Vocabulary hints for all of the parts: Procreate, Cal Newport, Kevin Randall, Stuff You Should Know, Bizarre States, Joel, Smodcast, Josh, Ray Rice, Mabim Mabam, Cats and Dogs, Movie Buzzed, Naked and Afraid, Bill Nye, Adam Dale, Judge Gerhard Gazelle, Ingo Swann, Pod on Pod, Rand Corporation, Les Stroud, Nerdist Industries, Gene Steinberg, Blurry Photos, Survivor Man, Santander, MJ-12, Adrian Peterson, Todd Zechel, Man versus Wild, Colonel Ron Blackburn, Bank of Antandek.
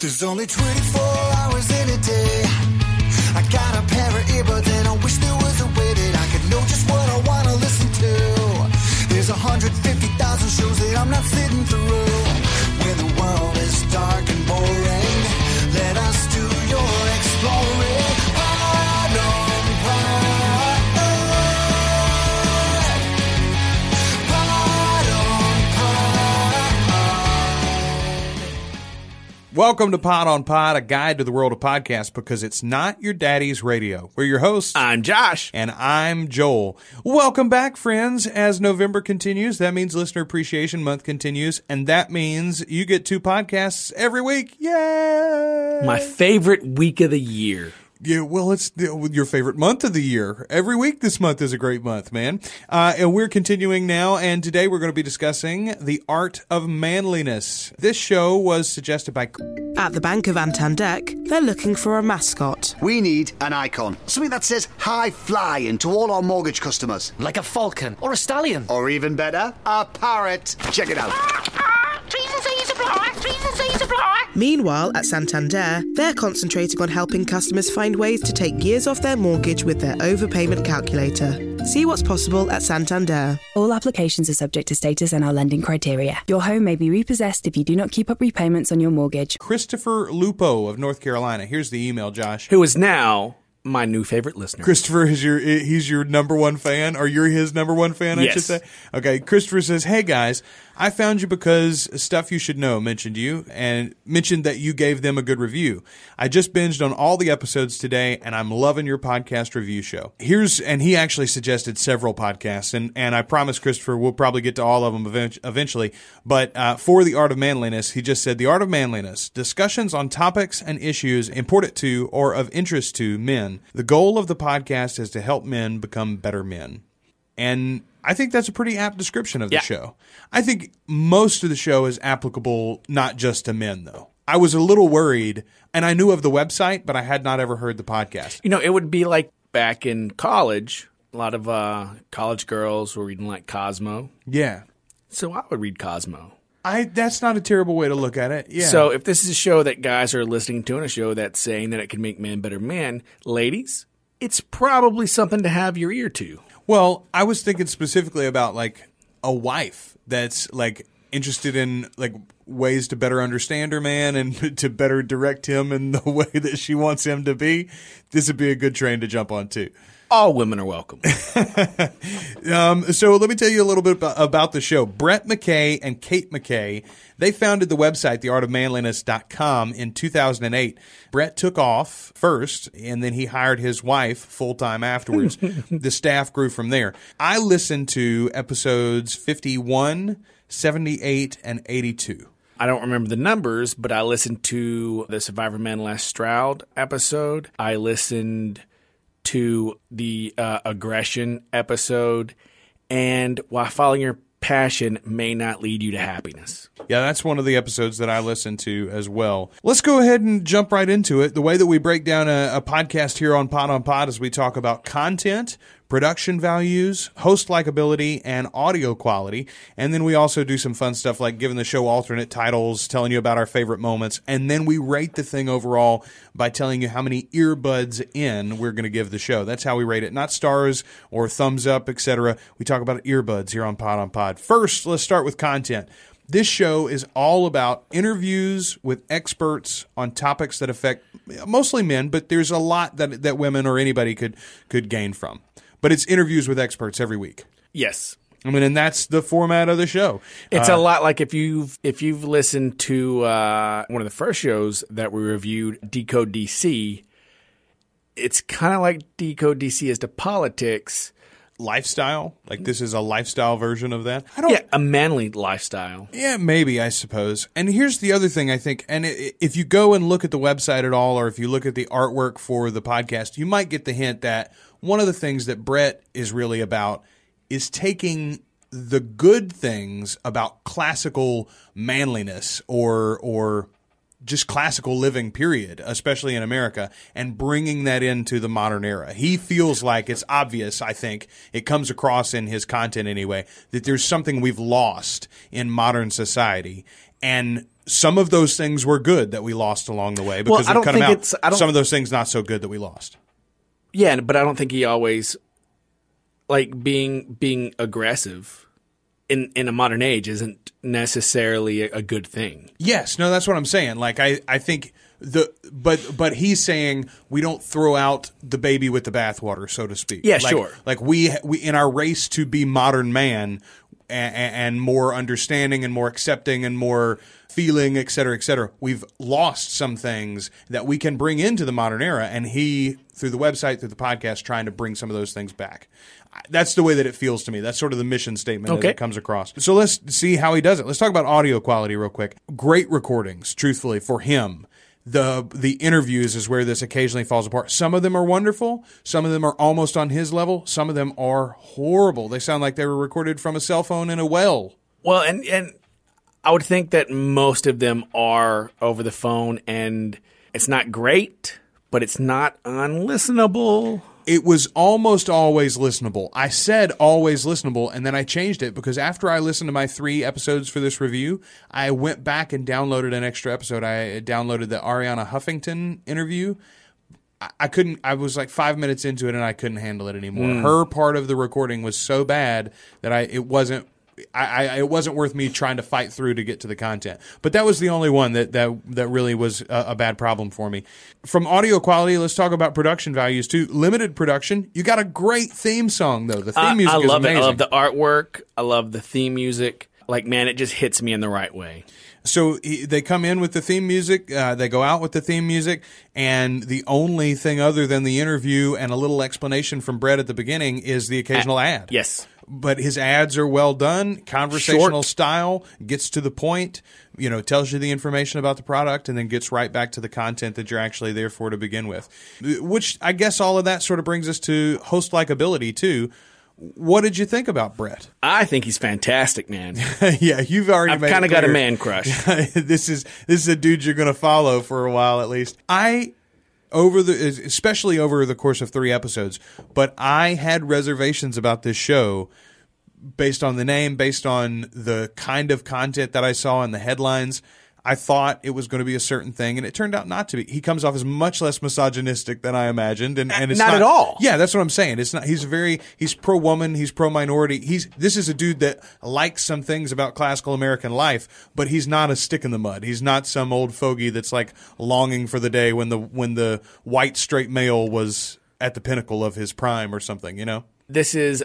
There's only 24 hours in a day. I got a pair of earbuds and I wish there was a way that I could know just what I want to listen to. There's 150,000 shows that I'm not sitting through. Where the world is dark and boring, let us do your exploring. Pod on Pod. Pod on Pod. Welcome to Pod on Pod, a guide to the world of podcasts, because it's not your daddy's radio. We're your hosts. I'm Josh. And I'm Joel. Welcome back, friends. As November continues, that means Listener Appreciation Month continues, and that means you get two podcasts every week. Yay! My favorite week of the year. Yeah, well, it's your favorite month of the year. Every week this month is a great month, man. And we're continuing now, and today we're going to be discussing The Art of Manliness. This show was suggested by... At the Bank of Antandek, they're looking for a mascot. We need an icon. Something that says high flying to all our mortgage customers. Like a falcon or a stallion. Or even better, a parrot. Check it out. Meanwhile, at Santander, they're concentrating on helping customers find ways to take years off their mortgage with their overpayment calculator. See what's possible at Santander. All applications are subject to status and our lending criteria. Your home may be repossessed if you do not keep up repayments on your mortgage. Christopher Lupo of North Carolina. Here's the email, Josh. Who is now... my new favorite listener. Christopher is he's your number one fan, or you're his number one fan, I should say. Okay, Christopher says, "Hey guys, I found you because Stuff You Should Know mentioned you and mentioned that you gave them a good review. I just binged on all the episodes today, and I'm loving your podcast review show." And he actually suggested several podcasts, and I promise Christopher we'll probably get to all of them eventually. But for The Art of Manliness, he just said, "The Art of Manliness, discussions on topics and issues important to or of interest to men. The goal of the podcast is to help men become better men." And I think that's a pretty apt description of the show. I think most of the show is applicable not just to men, though. I was a little worried, and I knew of the website, but I had not ever heard the podcast. You know, it would be like back in college. A lot of college girls were reading like Cosmo. Yeah. So I would read Cosmo. That's not a terrible way to look at it. Yeah. So if this is a show that guys are listening to and a show that's saying that it can make men better men, ladies, it's probably something to have your ear to. Well, I was thinking specifically about like a wife that's like interested in like ways to better understand her man and to better direct him in the way that she wants him to be. This would be a good train to jump on too. All women are welcome. So let me tell you a little bit about the show. Brett McKay and Kate McKay, they founded the website, theartofmanliness.com, in 2008. Brett took off first, and then he hired his wife full-time afterwards. The staff grew from there. I listened to episodes 51, 78, and 82. I don't remember the numbers, but I listened to the Survivor Man, Les Stroud episode. I listened to the aggression episode, and while following your passion may not lead you to happiness. Yeah, that's one of the episodes that I listened to as well. Let's go ahead and jump right into it. The way that we break down a podcast here on Pod is we talk about content, production values, host likability, and audio quality. And then we also do some fun stuff like giving the show alternate titles, telling you about our favorite moments, and then we rate the thing overall by telling you how many earbuds in we're going to give the show. That's how we rate it, not stars or thumbs up, etc. We talk about earbuds here on Pod on Pod. First, let's start with content. This show is all about interviews with experts on topics that affect mostly men, but there's a lot that women or anybody could gain from. But it's interviews with experts every week. Yes. I mean, and that's the format of the show. It's a lot like if you've listened to one of the first shows that we reviewed, Decode DC, it's kind of like Decode DC is to politics. lifestyle. Like this is a lifestyle version of that. Yeah, a manly lifestyle. Yeah, maybe, I suppose. And here's the other thing I think, and if you go and look at the website at all, or if you look at the artwork for the podcast, you might get the hint that one of the things that Brett is really about is taking the good things about classical manliness or just classical living, period, especially in America, and bringing that into the modern era. He feels like it's obvious, I think, it comes across in his content anyway, that there's something we've lost in modern society. And some of those things were good that we lost along the way because we cut them out. Some of those things not so good that we lost. Yeah, but I don't think he always – like being aggressive in a modern age isn't – necessarily a good thing. Yes, no, that's what I'm saying. Like I think but he's saying we don't throw out the baby with the bathwater, so to speak. Yeah, like, sure. Like we in our race to be modern man and more understanding and more accepting and more feeling, et cetera, we've lost some things that we can bring into the modern era. And he, through the website, through the podcast, trying to bring some of those things back. That's the way that it feels to me. That's sort of the mission statement that it comes across. So let's see how he does it. Let's talk about audio quality real quick. Great recordings, truthfully, for him. The interviews is where this occasionally falls apart. Some of them are wonderful. Some of them are almost on his level. Some of them are horrible. They sound like they were recorded from a cell phone in a well. Well, and I would think that most of them are over the phone, and it's not great, but it's not unlistenable. It was almost always listenable. I said always listenable, and then I changed it because after I listened to my 3 episodes for this review, I went back and downloaded an extra episode. I downloaded the Ariana Huffington interview. I couldn't. I was like 5 minutes into it, and I couldn't handle it anymore. Her part of the recording was so bad that it wasn't worth me trying to fight through to get to the content. But that was the only one that really was a bad problem for me. From audio quality, let's talk about production values too. Limited production. You got a great theme song though. The theme music is amazing. I love the artwork. I love the theme music. Like, man, it just hits me in the right way. So they come in with the theme music, they go out with the theme music, and the only thing other than the interview and a little explanation from Brett at the beginning is the occasional ad. Yes. But his ads are well done, conversational style, gets to the point, you know, tells you the information about the product, and then gets right back to the content that you're actually there for to begin with. Which I guess all of that sort of brings us to host likability too. What did you think about Brett? I think he's fantastic, man. Yeah, you've already made it clear. I've kind of got a man crush. This is a dude you're going to follow for a while at least. Especially over the course of 3 episodes, but I had reservations about this show based on the name, based on the kind of content that I saw in the headlines. I thought it was going to be a certain thing, and it turned out not to be. He comes off as much less misogynistic than I imagined, and it's not at all. Yeah, that's what I'm saying. It's not. He's pro woman. He's pro minority. This is a dude that likes some things about classical American life, but he's not a stick in the mud. He's not some old fogey that's like longing for the day when the white straight male was at the pinnacle of his prime or something. You know, this is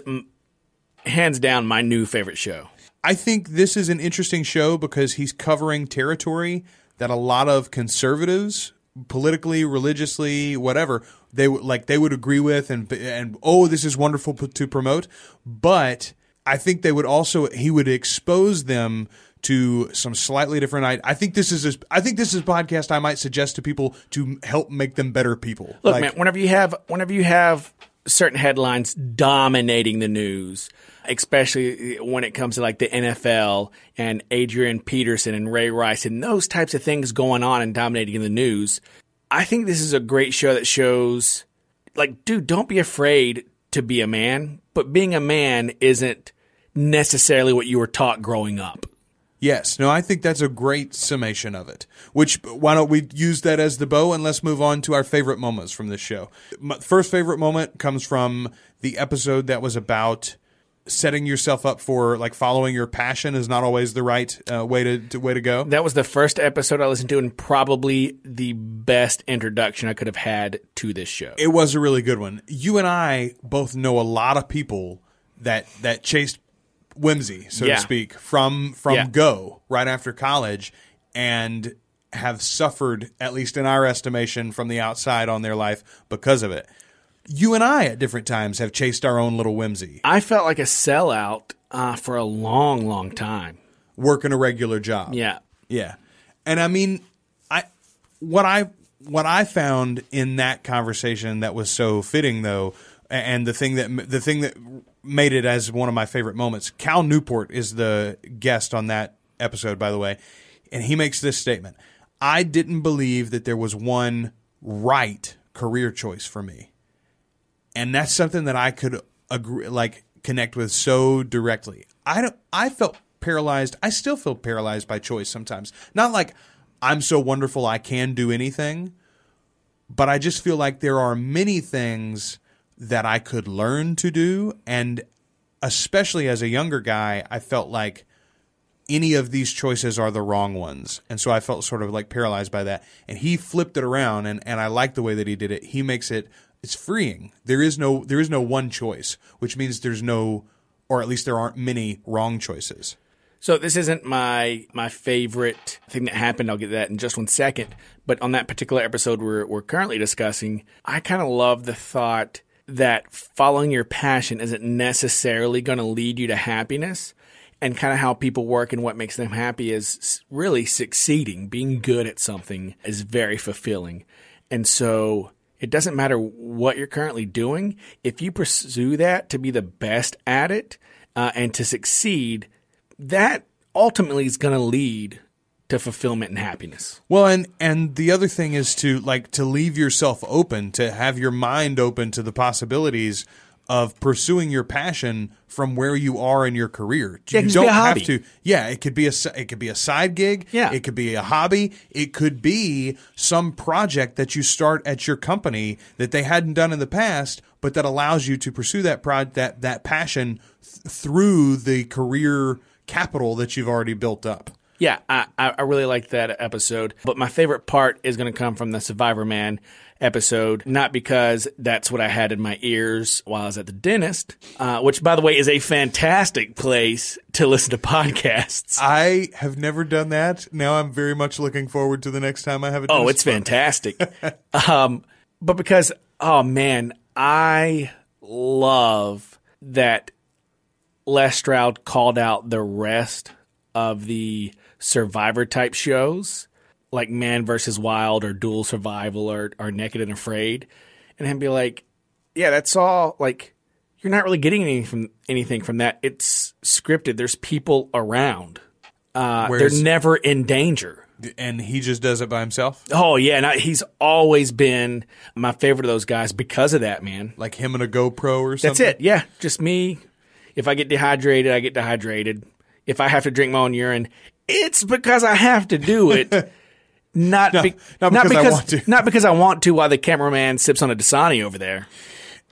hands down my new favorite show. I think this is an interesting show because he's covering territory that a lot of conservatives, politically, religiously, whatever, they would agree with and this is wonderful to promote. But I think he would expose them to some slightly different ideas. I think this is a podcast I might suggest to people to help make them better people. Look, man, whenever you have certain headlines dominating the news, especially when it comes to like the NFL and Adrian Peterson and Ray Rice and those types of things going on and dominating in the news. I think this is a great show that shows, like, dude, don't be afraid to be a man, but being a man isn't necessarily what you were taught growing up. Yes. No, I think that's a great summation of it, which why don't we use that as the bow and let's move on to our favorite moments from this show. My first favorite moment comes from the episode that was about setting yourself up for, like, following your passion is not always the right way to go. That was the first episode I listened to and probably the best introduction I could have had to this show. It was a really good one. You and I both know a lot of people that chased whimsy, so to speak, from go right after college and have suffered, at least in our estimation, from the outside on their life because of it. you and I at different times have chased our own little whimsy. I felt like a sellout for a long, long time. Working a regular job. Yeah. Yeah. And I mean, what I found in that conversation that was so fitting, though, and the thing that made it as one of my favorite moments, Cal Newport is the guest on that episode, by the way, and he makes this statement. I didn't believe that there was one right career choice for me. And that's something that I could agree, like, connect with so directly. I felt paralyzed. I still feel paralyzed by choice sometimes. Not like I'm so wonderful I can do anything, but I just feel like there are many things that I could learn to do. And especially as a younger guy, I felt like any of these choices are the wrong ones. And so I felt sort of like paralyzed by that. And he flipped it around, and I like the way that he did it. He makes it. It's freeing. There is no one choice, which means there's no, or at least there aren't many wrong choices. So this isn't my favorite thing that happened. I'll get to that in just one second. But on that particular episode we're currently discussing, I kind of love the thought that following your passion isn't necessarily going to lead you to happiness, and kind of how people work and what makes them happy is really succeeding. Being good at something is very fulfilling. And so it doesn't matter what you're currently doing. If you pursue that to be the best at it and to succeed, that ultimately is going to lead to fulfillment and happiness. Well, and the other thing is to leave yourself open, to have your mind open to the possibilities of pursuing your passion from where you are in your career. You don't have to. Yeah, it could be a side gig. Yeah. It could be a hobby. It could be some project that you start at your company that they hadn't done in the past, but that allows you to pursue that passion through the career capital that you've already built up. Yeah, I really liked that episode. But my favorite part is going to come from the Survivor Man episode, not because that's what I had in my ears while I was at the dentist, which, by the way, is a fantastic place to listen to podcasts. I have never done that. Now I'm very much looking forward to the next time I have a dentist. Oh, it's fantastic. But because, oh, man, I love that Les Stroud called out the rest of the Survivor-type shows, like Man versus Wild or Dual Survival or Naked and Afraid, and him be like, yeah, that's all, like, you're not really getting anything from that. It's scripted. There's people around. They're never in danger. And he just does it by himself? Oh, yeah. And he's always been my favorite of those guys because of that, man. Like him and a GoPro or something? That's it, yeah. Just me. If I get dehydrated, I get dehydrated. If I have to drink my own urine, it's because I have to do it. Not because I want to. Not because I want to while the cameraman sips on a Dasani over there.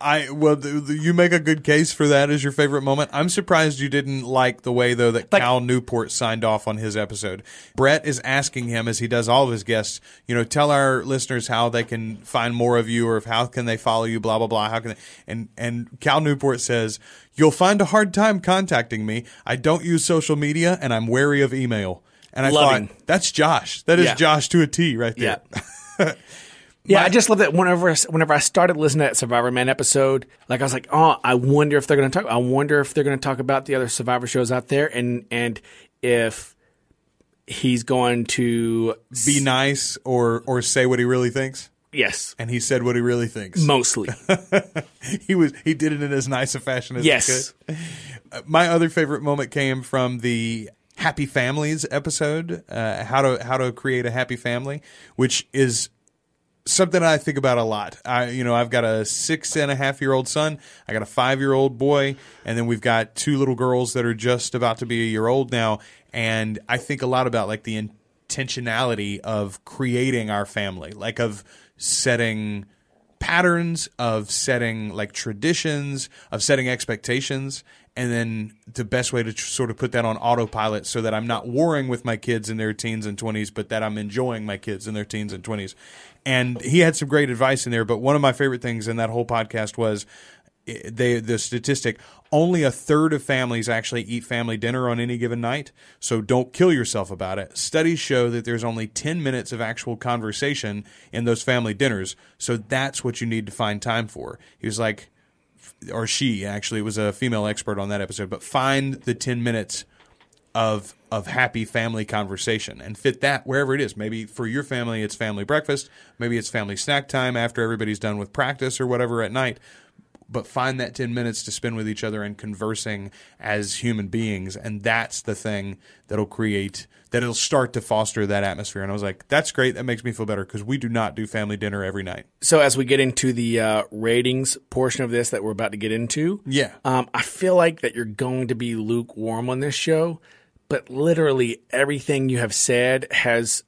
You make a good case for that as your favorite moment. I'm surprised you didn't like the way, though, that Cal Newport signed off on his episode. Brett is asking him, as he does all of his guests, tell our listeners how they can find more of you, or how can they follow you, blah, blah, blah. How can they? And Cal Newport says, "You'll find a hard time contacting me. I don't use social media, and I'm wary of email." And I thought, that's Josh. That is Josh to a T right there. Yeah. Yeah, I just love that whenever I started listening to that Survivor Man episode, like I was like, oh, I wonder if they're going to talk about the other Survivor shows out there, and if he's going to be nice or say what he really thinks. Yes. And he said what he really thinks. Mostly. He did it in as nice a fashion as he could. My other favorite moment came from the Happy Families episode, how to create a happy family, which is something I think about a lot. I've got a 6.5-year-old son. I got a 5-year-old boy. And then we've got 2 little girls that are just about to be a year old now. And I think a lot about, like, the intentionality of creating our family, like of setting patterns, of setting, like, traditions, of setting expectations. And then the best way to sort of put that on autopilot so that I'm not warring with my kids in their teens and 20s, but that I'm enjoying my kids in their teens and 20s. And he had some great advice in there. But one of my favorite things in that whole podcast was the statistic, only a third of families actually eat family dinner on any given night. So don't kill yourself about it. Studies show that there's only 10 minutes of actual conversation in those family dinners. So that's what you need to find time for. He was like, or she actually was a female expert on that episode, but find the 10 minutes of happy family conversation and fit that wherever it is. Maybe for your family, it's family breakfast. Maybe it's family snack time after everybody's done with practice or whatever at night. But find that 10 minutes to spend with each other and conversing as human beings. And that's the thing that'll create, that'll start to foster that atmosphere. And I was like, that's great. That makes me feel better because we do not do family dinner every night. So as we get into the ratings portion of this that we're about to get into, I feel like that you're going to be lukewarm on this show, but literally everything you have said has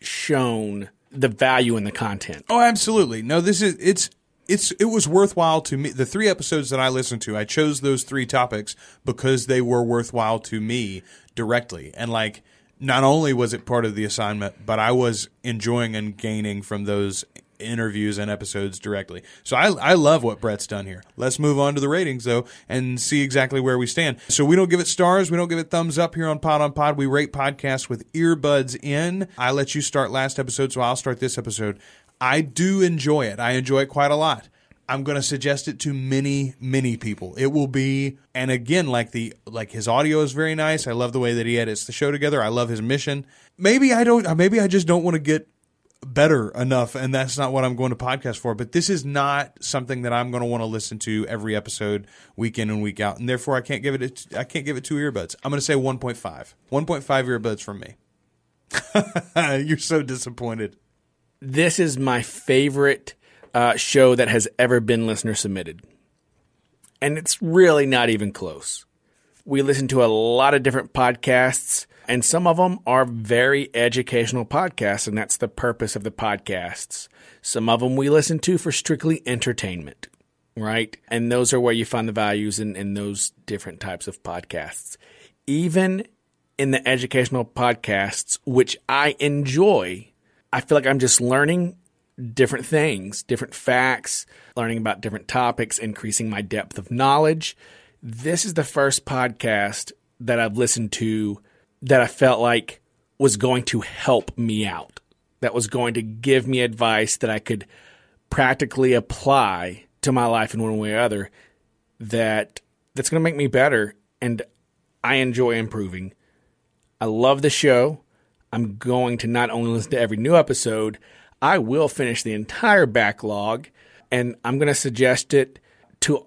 shown the value in the content. Oh, absolutely. No, this is, it was worthwhile to me. The three episodes that I listened to, I chose those three topics because they were worthwhile to me directly. And like, not only was it part of the assignment, but I was enjoying and gaining from those interviews and episodes directly. So I love what Brett's done here. Let's move on to the ratings though and see exactly where we stand. So we don't give it stars. We don't give it thumbs up here on Pod on Pod. We rate podcasts with earbuds in. I let you start last episode, so I'll start this episode. I do enjoy it. I enjoy it quite a lot. I'm going to suggest it to many, many people. It will be, and again, like his audio is very nice. I love the way that he edits the show together. I love his mission. Maybe I just don't want to get better enough, and that's not what I'm going to podcast for. But this is not something that I'm going to want to listen to every episode, week in and week out, and therefore I can't give it two earbuds. I'm going to say 1.5. 1.5 earbuds from me. You're so disappointed. This is my favorite show that has ever been listener submitted. And it's really not even close. We listen to a lot of different podcasts, and some of them are very educational podcasts, and that's the purpose of the podcasts. Some of them we listen to for strictly entertainment, right? And those are where you find the values in those different types of podcasts. Even in the educational podcasts, which I enjoy, I feel like I'm just learning different things, different facts, learning about different topics, increasing my depth of knowledge. This is the first podcast that I've listened to that I felt like was going to help me out, that was going to give me advice that I could practically apply to my life in one way or other, that's going to make me better, and I enjoy improving. I love the show. I'm going to not only listen to every new episode, I will finish the entire backlog, and I'm going to suggest it to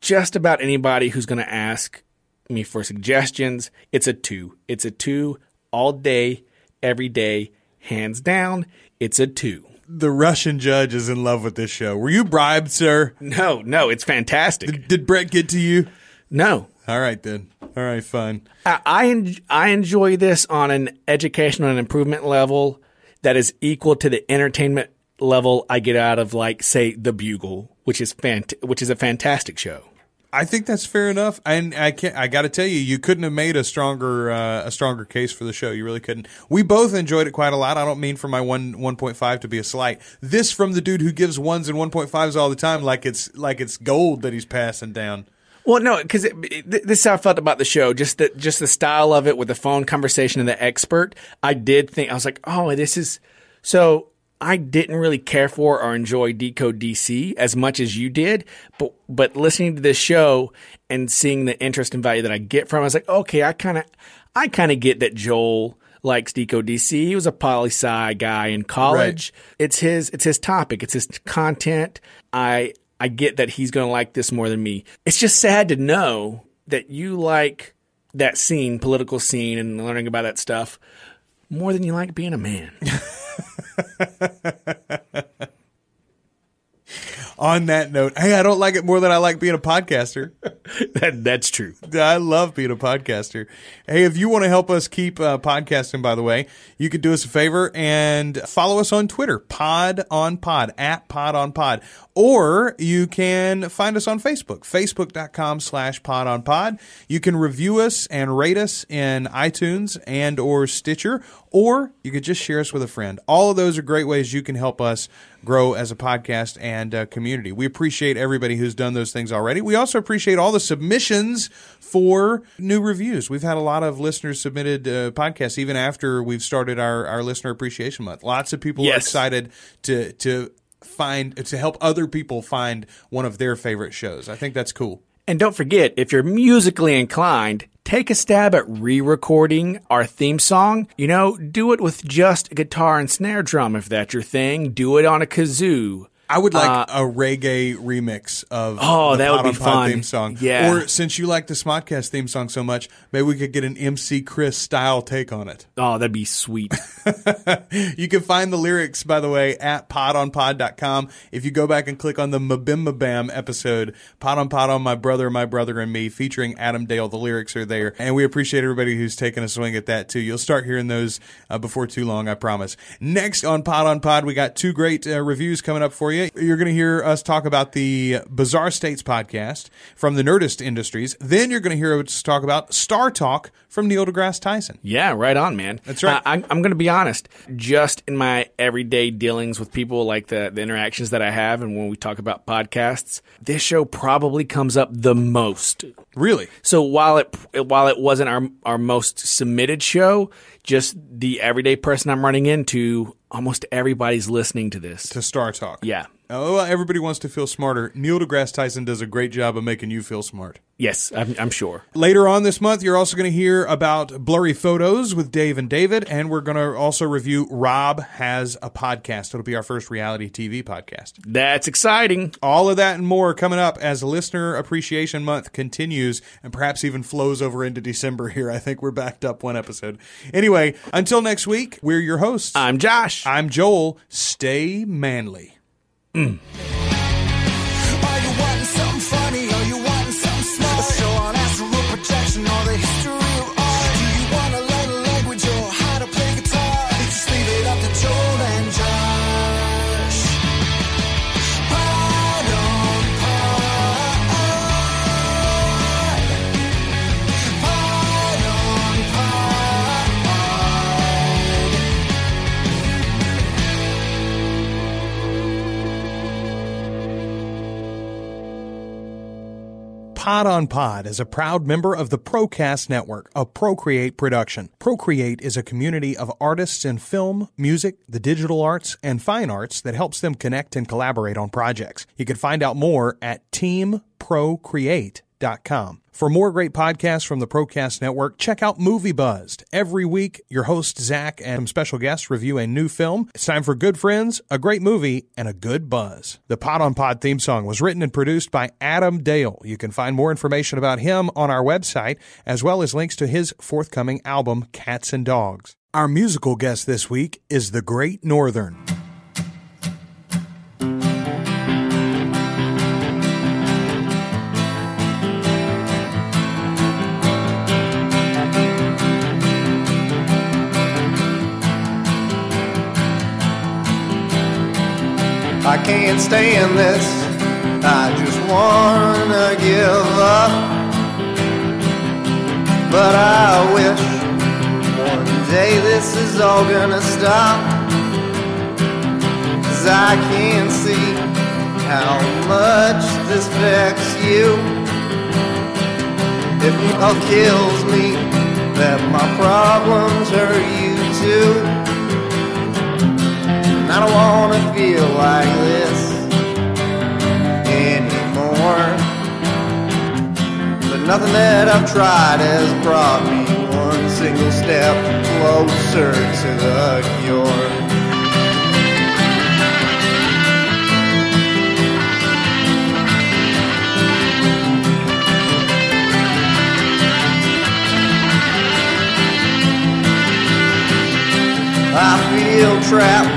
just about anybody who's going to ask me for suggestions. It's a 2. It's a 2 all day, every day, hands down. It's a 2. The Russian judge is in love with this show. Were you bribed, sir? No, it's fantastic. Did Brett get to you? No. All right, then. All right, fine. I enjoy this on an educational and improvement level that is equal to the entertainment level I get out of, like, say, The Bugle, which is a fantastic show. I think that's fair enough, and I got to tell you, you couldn't have made a stronger case for the show. You really couldn't. We both enjoyed it quite a lot. I don't mean for my 1.5 to be a slight. This from the dude who gives 1s and 1.5s all the time, like it's gold that he's passing down. Well, no, because this is how I felt about the show. Just the style of it with the phone conversation and the expert. I was like, oh, this is – so I didn't really care for or enjoy Decode DC as much as you did. But listening to this show and seeing the interest and value that I get from it, I was like, okay, I kind of get that Joel likes Decode DC. He was a poli-sci guy in college. Right. It's his topic. It's his content. I get that he's going to like this more than me. It's just sad to know that you like that scene, political scene, and learning about that stuff more than you like being a man. On that note, hey, I don't like it more than I like being a podcaster. That's true. I love being a podcaster. Hey, if you want to help us keep podcasting, by the way, you could do us a favor and follow us on Twitter, Pod on Pod, at Pod on Pod. Or you can find us on Facebook, facebook.com/podonpod. You can review us and rate us in iTunes and or Stitcher, or you could just share us with a friend. All of those are great ways you can help us grow as a podcast and community. We appreciate everybody who's done those things already. We also appreciate all the submissions for new reviews. We've had a lot of listeners submitted podcasts even after we've started our Listener Appreciation Month. Lots of people are excited to help other people find one of their favorite shows. I think that's cool. And don't forget, if you're musically inclined, take a stab at re-recording our theme song. You know, do it with just a guitar and snare drum if that's your thing. Do it on a kazoo. I would like a reggae remix of the Pod on Pod theme song. Yeah. Or since you like the Smodcast theme song so much, maybe we could get an MC Chris style take on it. Oh, that'd be sweet. You can find the lyrics, by the way, at podonpod.com. If you go back and click on the Mabim Mabam episode, Pod on Pod on My Brother and Me, featuring Adam Dale, the lyrics are there. And we appreciate everybody who's taken a swing at that, too. You'll start hearing those before too long, I promise. Next on Pod, we got two great reviews coming up for you. You're going to hear us talk about the Bizarre States podcast from the Nerdist Industries. Then you're going to hear us talk about Star Talk from Neil deGrasse Tyson. Yeah, right on, man. That's right. I'm going to be honest. Just in my everyday dealings with people, like the interactions that I have and when we talk about podcasts, this show probably comes up the most. Really? So while it wasn't our most submitted show, just the everyday person I'm running into, almost everybody's listening to this. To Star Talk. Yeah. Oh, well, everybody wants to feel smarter. Neil deGrasse Tyson does a great job of making you feel smart. Yes, I'm sure. Later on this month, you're also going to hear about Blurry Photos with Dave and David, and we're going to also review Rob Has a Podcast. It'll be our first reality TV podcast. That's exciting. All of that and more coming up as Listener Appreciation Month continues and perhaps even flows over into December here. I think we're backed up one episode. Anyway, until next week, we're your hosts. I'm Josh. I'm Joel. Stay manly. Are you wanting something funny? Are you wanting something smart? So on astral projection or the history of art? Do you want to learn a language or how to play guitar? Just leave it up to Joel and Josh. Pod on Pod. Pod on Pod. Pod on Pod is a proud member of the ProCast Network, a Procreate production. Procreate is a community of artists in film, music, the digital arts, and fine arts that helps them connect and collaborate on projects. You can find out more at teamprocreate.com. For more great podcasts from the ProCast Network, check out Movie Buzzed. Every week, your host, Zach, and some special guests review a new film. It's time for good friends, a great movie, and a good buzz. The Pod on Pod theme song was written and produced by Adam Dale. You can find more information about him on our website, as well as links to his forthcoming album, Cats and Dogs. Our musical guest this week is The Great Northern. I can't stand this, I just wanna give up. But I wish one day this is all gonna stop. 'Cause I can see how much this vexes you. It all kills me that my problems hurt you too. I don't want to feel like this anymore. But nothing that I've tried has brought me one single step closer to the cure. I feel trapped.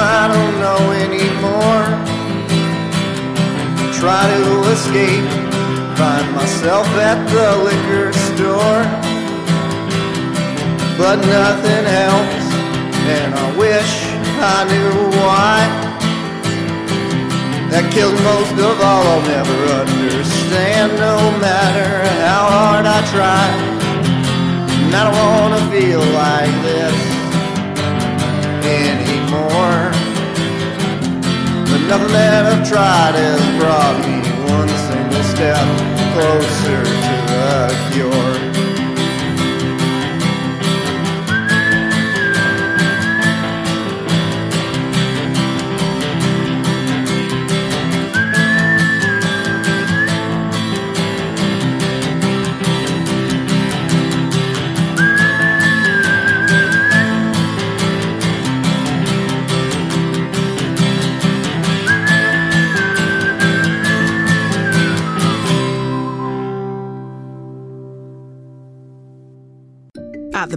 I don't know anymore. Try to escape, find myself at the liquor store, but nothing helps, and I wish I knew why. That kills most of all. I'll never understand, no matter how hard I try. And I don't want to feel like this anymore. But nothing that I've tried has brought me one single step closer to the cure. At the